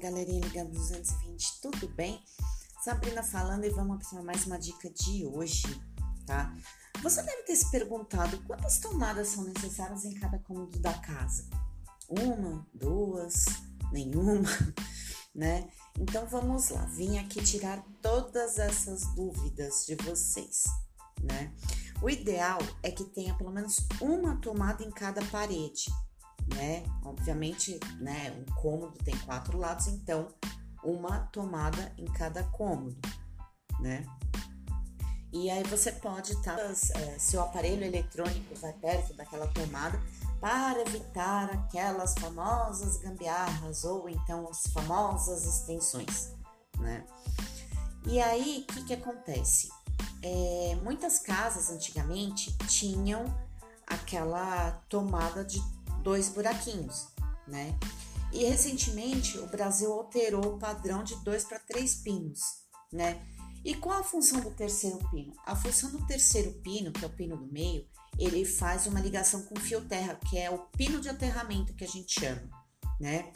galerinha Liga 220, tudo bem? Sabrina falando e vamos para mais uma dica de hoje, tá? Você deve ter se perguntado quantas tomadas são necessárias em cada cômodo da casa. Uma, duas, nenhuma, né? Então vamos lá, vim aqui tirar todas essas dúvidas de vocês, né? O ideal é que tenha pelo menos uma tomada em cada parede, né? Obviamente, né? Um cômodo tem 4 lados, então uma tomada em cada cômodo, né? E aí você pode estar, seu aparelho eletrônico vai perto daquela tomada para evitar aquelas famosas gambiarras ou então as famosas extensões, né? E aí, o que acontece? Muitas casas antigamente tinham aquela tomada de 2 buraquinhos, né? E recentemente o Brasil alterou o padrão de 2 para 3 pinos, né? E qual a função do terceiro pino? A função do terceiro pino, que é o pino do meio, ele faz uma ligação com o fio terra, que é o pino de aterramento que a gente chama, né?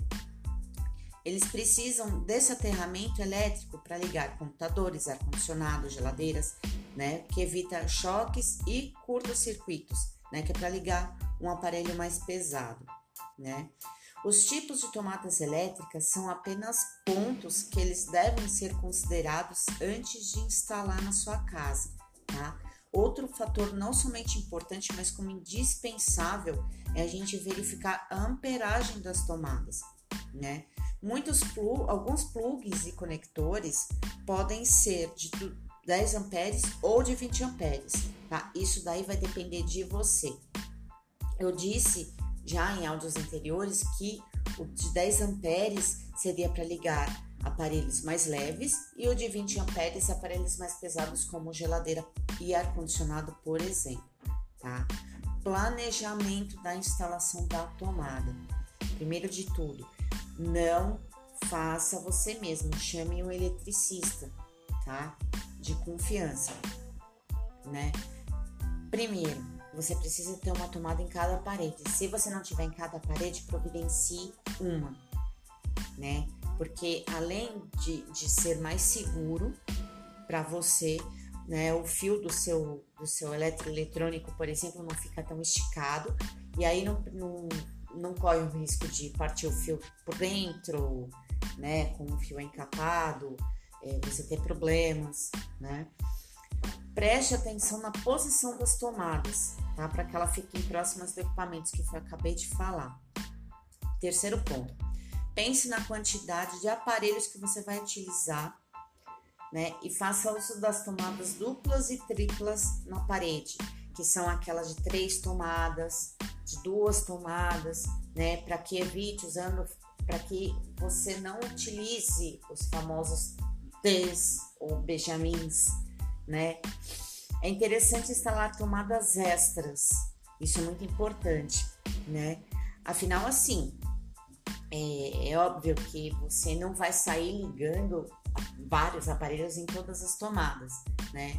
Eles precisam desse aterramento elétrico para ligar computadores, ar-condicionado, geladeiras, né? Que evita choques e curtos-circuitos, né? Que é para ligar um aparelho mais pesado, né? Os tipos de tomadas elétricas são apenas pontos que eles devem ser considerados antes de instalar na sua casa, tá? Outro fator não somente importante, mas como indispensável, é a gente verificar a amperagem das tomadas, né? Alguns plugs e conectores podem ser de 10 amperes ou de 20 amperes, tá? Isso daí vai depender de você. Eu disse já em áudios anteriores que o de 10 amperes seria para ligar aparelhos mais leves e o de 20 amperes aparelhos mais pesados como geladeira e ar-condicionado, por exemplo, tá? Planejamento da instalação da tomada. Primeiro de tudo, não faça você mesmo, chame um eletricista, tá? De confiança, né? Primeiro, você precisa ter uma tomada em cada parede. Se você não tiver em cada parede, providencie uma, né? Porque além de ser mais seguro para você, né? O fio do seu eletrônico, por exemplo, não fica tão esticado e aí não corre o risco de partir o fio por dentro, né? Com o fio encapado, você ter problemas, né? Preste atenção na posição das tomadas, tá? Para que elas fiquem próximas dos equipamentos que eu acabei de falar. Terceiro ponto, pense na quantidade de aparelhos que você vai utilizar, né? E faça uso das tomadas duplas e triplas na parede, que são aquelas de 3 tomadas, de 2 tomadas, né? Para que evite usando, para que você não utilize os famosos T's ou Benjamins, né? É interessante instalar tomadas extras, isso é muito importante, né? Afinal, assim, é óbvio que você não vai sair ligando vários aparelhos em todas as tomadas, né?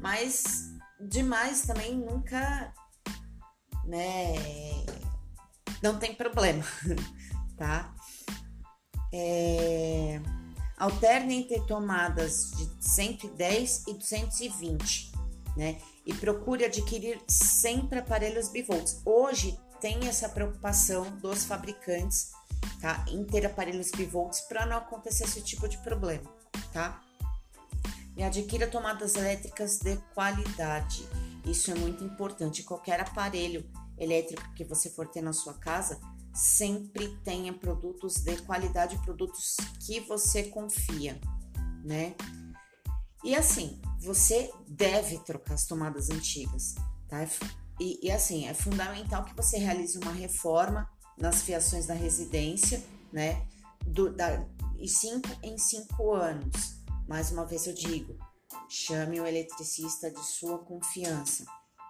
Mas demais também nunca, né? Não tem problema, tá? Alterne entre tomadas de 110 e 220, né? E procure adquirir sempre aparelhos bivolts. Hoje tem essa preocupação dos fabricantes, tá? Em ter aparelhos bivolts para não acontecer esse tipo de problema, tá? E adquira tomadas elétricas de qualidade. Isso é muito importante. Qualquer aparelho elétrico que você for ter na sua casa, sempre tenha produtos de qualidade, produtos que você confia, né? E assim, você deve trocar as tomadas antigas, tá? E assim, é fundamental que você realize uma reforma nas fiações da residência, né? De 5 em 5 anos. Mais uma vez eu digo, chame o eletricista de sua confiança,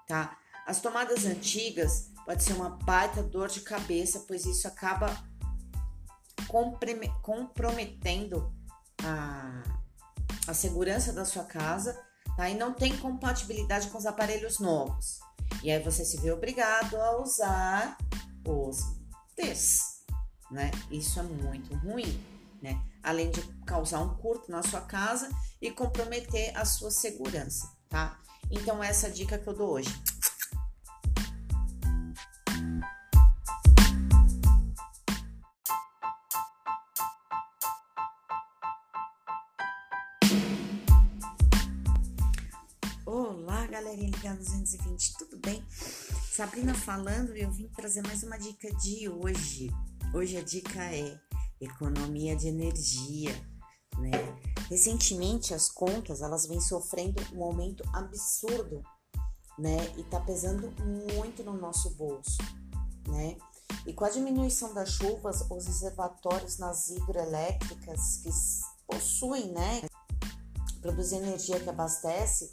tá? As tomadas antigas pode ser uma baita dor de cabeça, pois isso acaba comprometendo a segurança da sua casa, tá? E não tem compatibilidade com os aparelhos novos. E aí você se vê obrigado a usar os T's, né? Isso é muito ruim, né? Além de causar um curto na sua casa e comprometer a sua segurança, tá? Então, essa é a dica que eu dou hoje. Olá, galerinha Liga 220, tudo bem? Sabrina falando e eu vim trazer mais uma dica de hoje. Hoje a dica é economia de energia, né? Recentemente as contas, elas vêm sofrendo um aumento absurdo, né? E tá pesando muito no nosso bolso, né? E com a diminuição das chuvas, os reservatórios nas hidroelétricas que possuem, né? Produzir energia que abastece,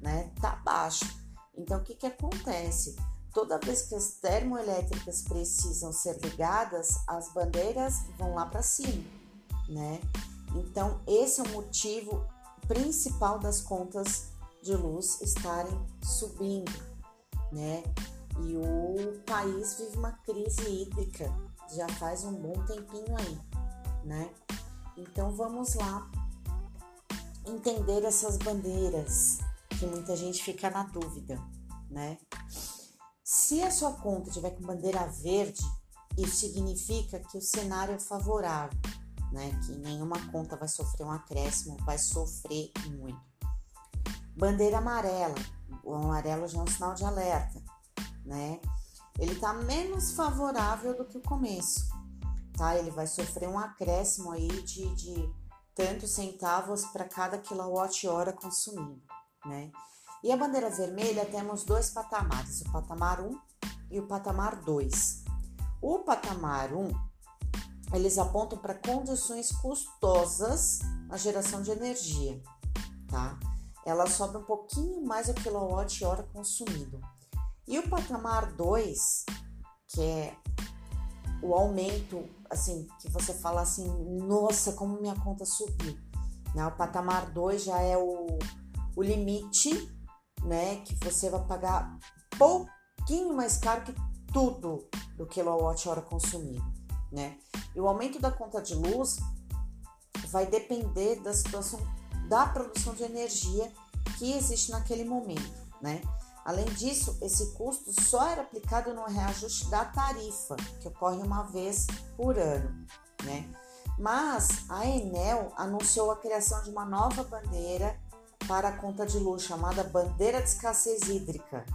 né? Tá baixo. Então, o que acontece? Toda vez que as termoelétricas precisam ser ligadas, as bandeiras vão lá para cima, né? Então, esse é o motivo principal das contas de luz estarem subindo, né? E o país vive uma crise hídrica, já faz um bom tempinho aí, né? Então, vamos lá entender essas bandeiras, que muita gente fica na dúvida, né? Se a sua conta tiver com bandeira verde, isso significa que o cenário é favorável, né? Que nenhuma conta vai sofrer um acréscimo, vai sofrer muito. Bandeira amarela, o amarelo já é um sinal de alerta, né? Ele tá menos favorável do que o começo, tá? Ele vai sofrer um acréscimo aí de tantos centavos para cada quilowatt-hora consumido, né? E a bandeira vermelha temos dois patamares, o patamar 1 e o patamar 2. O patamar 1, eles apontam para condições custosas na geração de energia, tá? Ela sobe um pouquinho mais o quilowatt-hora consumido. E o patamar 2, que é o aumento, assim, que você fala assim, nossa, como minha conta subiu, né? O patamar 2 já é o limite, né, que você vai pagar pouquinho mais caro que tudo do quilowatt-hora consumido, né? E o aumento da conta de luz vai depender da situação da produção de energia que existe naquele momento, né? Além disso, esse custo só era aplicado no reajuste da tarifa, que ocorre uma vez por ano, né? Mas a Enel anunciou a criação de uma nova bandeira para a conta de luz, chamada Bandeira de Escassez Hídrica,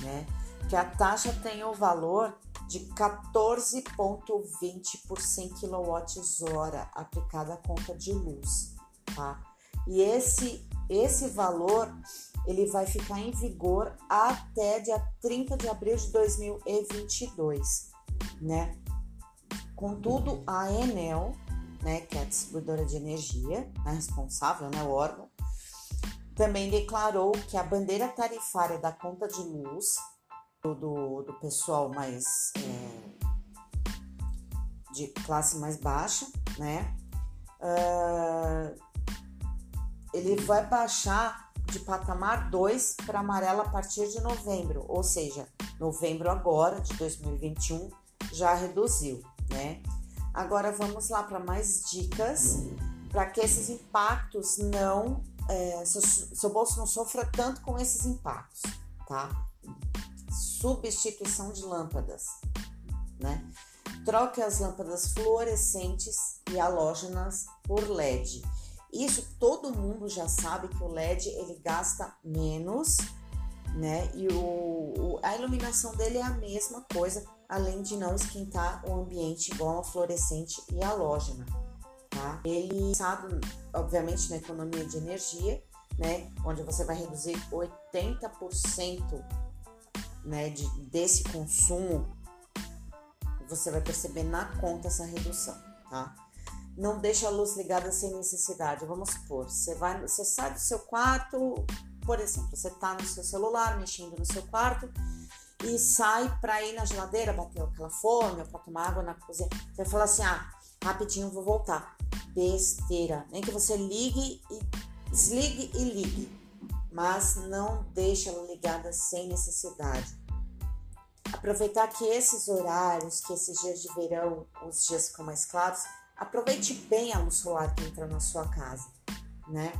né? Que a taxa tem o valor de 14,20 por 100 kWh aplicada à conta de luz, tá? E esse valor, ele vai ficar em vigor até dia 30 de abril de 2022, né? Contudo, a Enel, né, que é a distribuidora de energia, é responsável, né, o órgão, também declarou que a bandeira tarifária da conta de luz do pessoal mais de classe mais baixa, né? Ele vai baixar de patamar 2 para amarelo a partir de novembro, ou seja, novembro agora de 2021 já reduziu, né? Agora vamos lá para mais dicas para que esses impactos não seu bolso não sofra tanto com esses impactos, tá? Substituição de lâmpadas, né? Troque as lâmpadas fluorescentes e halógenas por LED. Isso todo mundo já sabe que o LED ele gasta menos, né? E a iluminação dele é a mesma coisa, além de não esquentar o ambiente igual a fluorescente e halógena. Tá? Ele é pensado, obviamente, na economia de energia, né? Onde você vai reduzir 80%, né, desse consumo. Você vai perceber na conta essa redução, tá? Não deixa a luz ligada sem necessidade. Vamos supor, você sai do seu quarto, por exemplo, você tá no seu celular, mexendo no seu quarto, e sai para ir na geladeira, bateu aquela fome, ou para tomar água na cozinha. Você vai falar assim, rapidinho, vou voltar. Besteira. Nem que você ligue e desligue e ligue. Mas não deixa ela ligada sem necessidade. Aproveitar que esses horários, que esses dias de verão, os dias ficam mais claros, Aproveite bem a luz solar que entra na sua casa, né?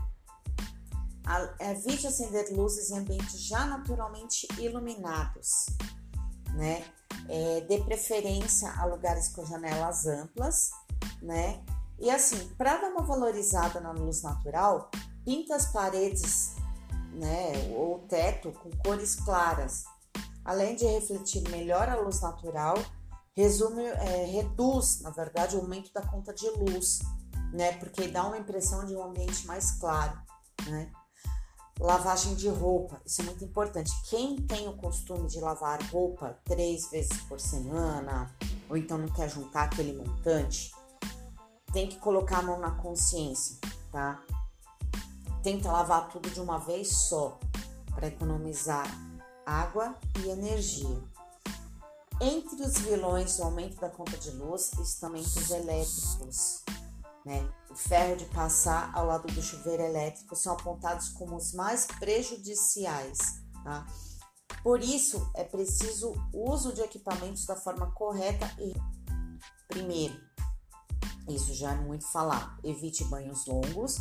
Evite acender luzes em ambientes já naturalmente iluminados, né? Dê preferência a lugares com janelas amplas, né? E assim, para dar uma valorizada na luz natural, pinta as paredes, né, ou o teto com cores claras. Além de refletir melhor a luz natural, reduz, na verdade, o aumento da conta de luz, né? Porque dá uma impressão de um ambiente mais claro, né? Lavagem de roupa, isso é muito importante. Quem tem o costume de lavar roupa 3 vezes por semana, ou então não quer juntar aquele montante, tem que colocar a mão na consciência, tá? Tenta lavar tudo de uma vez só, para economizar água e energia. Entre os vilões, o aumento da conta de luz e estamentos elétricos, né? O ferro de passar ao lado do chuveiro elétrico são apontados como os mais prejudiciais, tá? Por isso, é preciso o uso de equipamentos da forma correta e... Primeiro, isso já é muito falar, evite banhos longos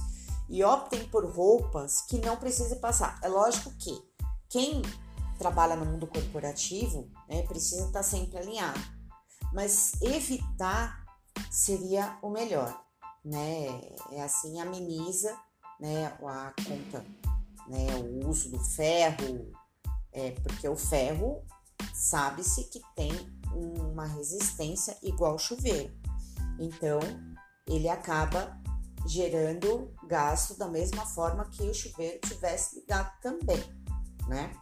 e optem por roupas que não precisem passar. É lógico que quem trabalha no mundo corporativo, né, precisa estar sempre alinhado, mas evitar seria o melhor, né? É assim, ameniza, né, a conta, né, o uso do ferro, porque o ferro sabe-se que tem uma resistência igual ao chuveiro, então ele acaba gerando gasto da mesma forma que o chuveiro tivesse ligado também, né?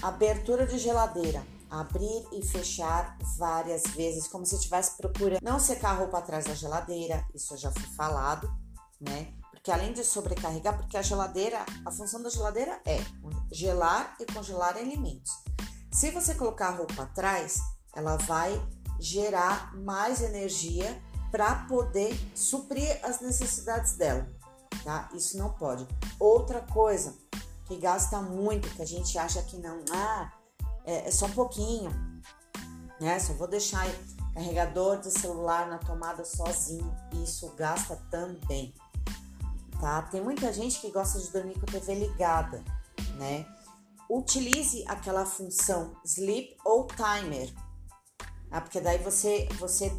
Abertura de geladeira, abrir e fechar várias vezes, como se estivesse procurando não secar a roupa atrás da geladeira, isso já foi falado, né? Porque além de sobrecarregar, porque a geladeira, a função da geladeira é gelar e congelar alimentos. Se você colocar a roupa atrás, ela vai gerar mais energia para poder suprir as necessidades dela, tá? Isso não pode. Outra coisa que gasta muito, que a gente acha que não, é só um pouquinho, né? Só vou deixar carregador do celular na tomada sozinho, isso gasta também, tá? Tem muita gente que gosta de dormir com a TV ligada, né? Utilize aquela função sleep ou timer, ah, porque daí você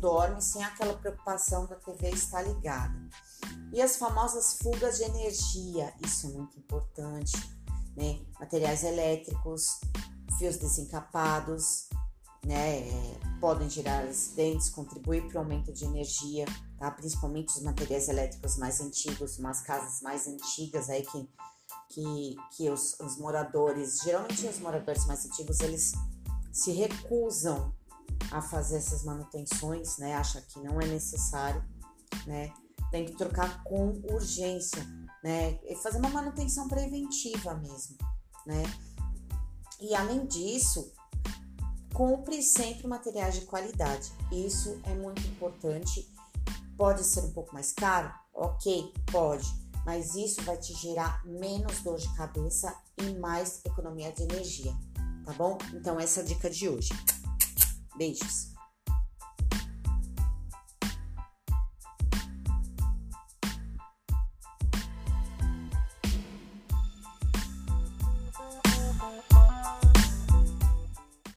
dorme sem aquela preocupação da TV estar ligada. E as famosas fugas de energia, isso é muito importante, né? Materiais elétricos, fios desencapados, né? Podem gerar acidentes, contribuir para o aumento de energia, tá? Principalmente os materiais elétricos mais antigos, umas casas mais antigas aí que os moradores, geralmente os moradores mais antigos, eles se recusam a fazer essas manutenções, né? Acha que não é necessário, né? Tem que trocar com urgência, né? E fazer uma manutenção preventiva mesmo, né? E além disso, compre sempre materiais de qualidade. Isso é muito importante. Pode ser um pouco mais caro? Ok, pode. Mas isso vai te gerar menos dor de cabeça e mais economia de energia, tá bom? Então, essa é a dica de hoje. Beijos!